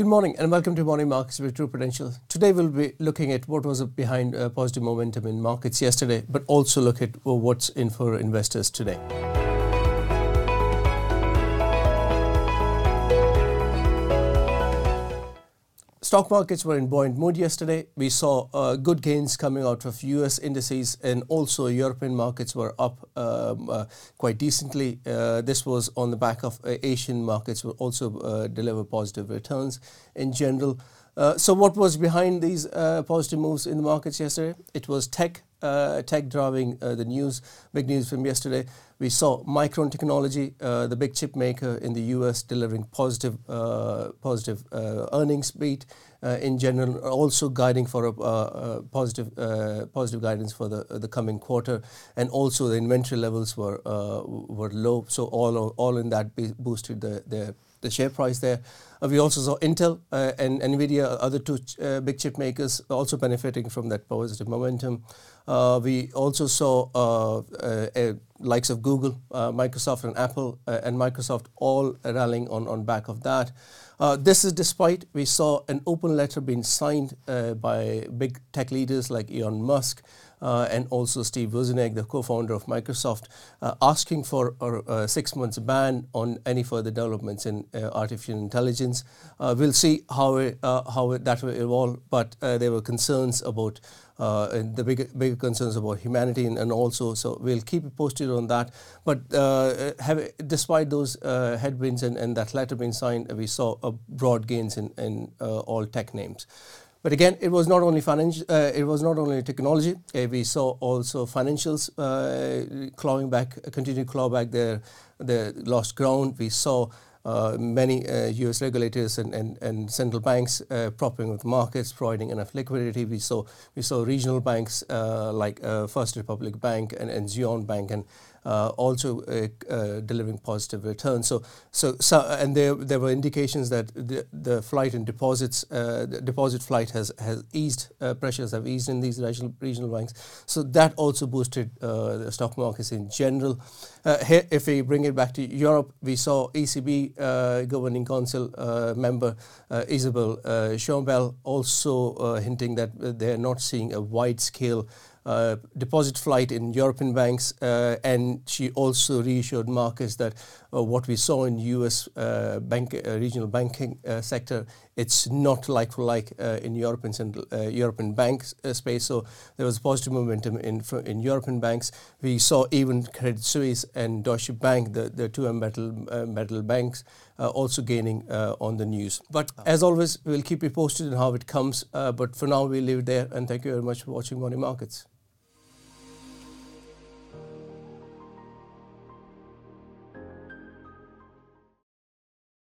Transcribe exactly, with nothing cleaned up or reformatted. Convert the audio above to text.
Good morning and welcome to Morning Markets with True Potential. Today we'll be looking at what was behind uh, positive momentum in markets yesterday, but also look at well, what's in for investors today. Stock markets were in buoyant mood yesterday. We saw uh, good gains coming out of U S indices, and also European markets were up um, uh, quite decently. Uh, this was on the back of uh, Asian markets will also uh, deliver positive returns in general. Uh, so what was behind these uh, positive moves in the markets yesterday? It was tech, uh, tech driving uh, the news, big news from yesterday. We saw Micron Technology, uh, the big chip maker in the U S, delivering positive, uh, positive uh, earnings beat uh, in general, also guiding for a, uh, positive, uh, positive guidance for the the coming quarter, and also the inventory levels were uh, were low. So all all in that boosted the the. the share price there. Uh, we also saw Intel uh, and Nvidia, other two ch uh, big chip makers, also benefiting from that positive momentum. Uh, we also saw uh, uh, uh, likes of Google, uh, Microsoft and Apple uh, and Microsoft all rallying on, on back of that. Uh, this is despite we saw an open letter being signed uh, by big tech leaders like Elon Musk Uh, and also Steve Wozniak, the co-founder of Microsoft, uh, asking for a, a six months ban on any further developments in uh, artificial intelligence. Uh, we'll see how it, uh, how it, that will evolve, but uh, there were concerns about Uh, the bigger, bigger concerns about humanity, and, and also, so we'll keep it posted on that. But uh, have, despite those uh, headwinds and, and that letter being signed, we saw a broad gains in, in uh, all tech names. But again, it was not only financial, uh, it was not only technology. Uh, we saw also financials uh, clawing back, continue to claw back their their lost ground. We saw Uh, many uh, U S regulators and, and, and central banks uh, propping up the markets, providing enough liquidity. We saw we saw regional banks uh, like uh, First Republic Bank and, and Zion Bank, and uh, also uh, uh, delivering positive returns. So so, so and there there were indications that the, the flight in deposits, uh, the deposit flight has has eased. Uh, pressures have eased in these regional regional banks. So that also boosted uh, the stock markets in general. Uh, here, if we bring it back to Europe, we saw E C B. Uh, Governing Council uh, member uh, Isabel uh, Schnabel also uh, hinting that they're not seeing a wide-scale uh, deposit flight in European banks, uh, and she also reassured markets that uh, what we saw in U S uh, bank, uh, regional banking uh, sector, it's not like for like uh, in European central, uh, European banks uh, space. So there was positive momentum in in European banks. We saw even Credit Suisse and Deutsche Bank, the, the two metal uh, metal banks, uh, also gaining uh, on the news. But as always, we'll keep you posted on how it comes. Uh, but for now, we leave it there. And thank you very much for watching Morning Markets.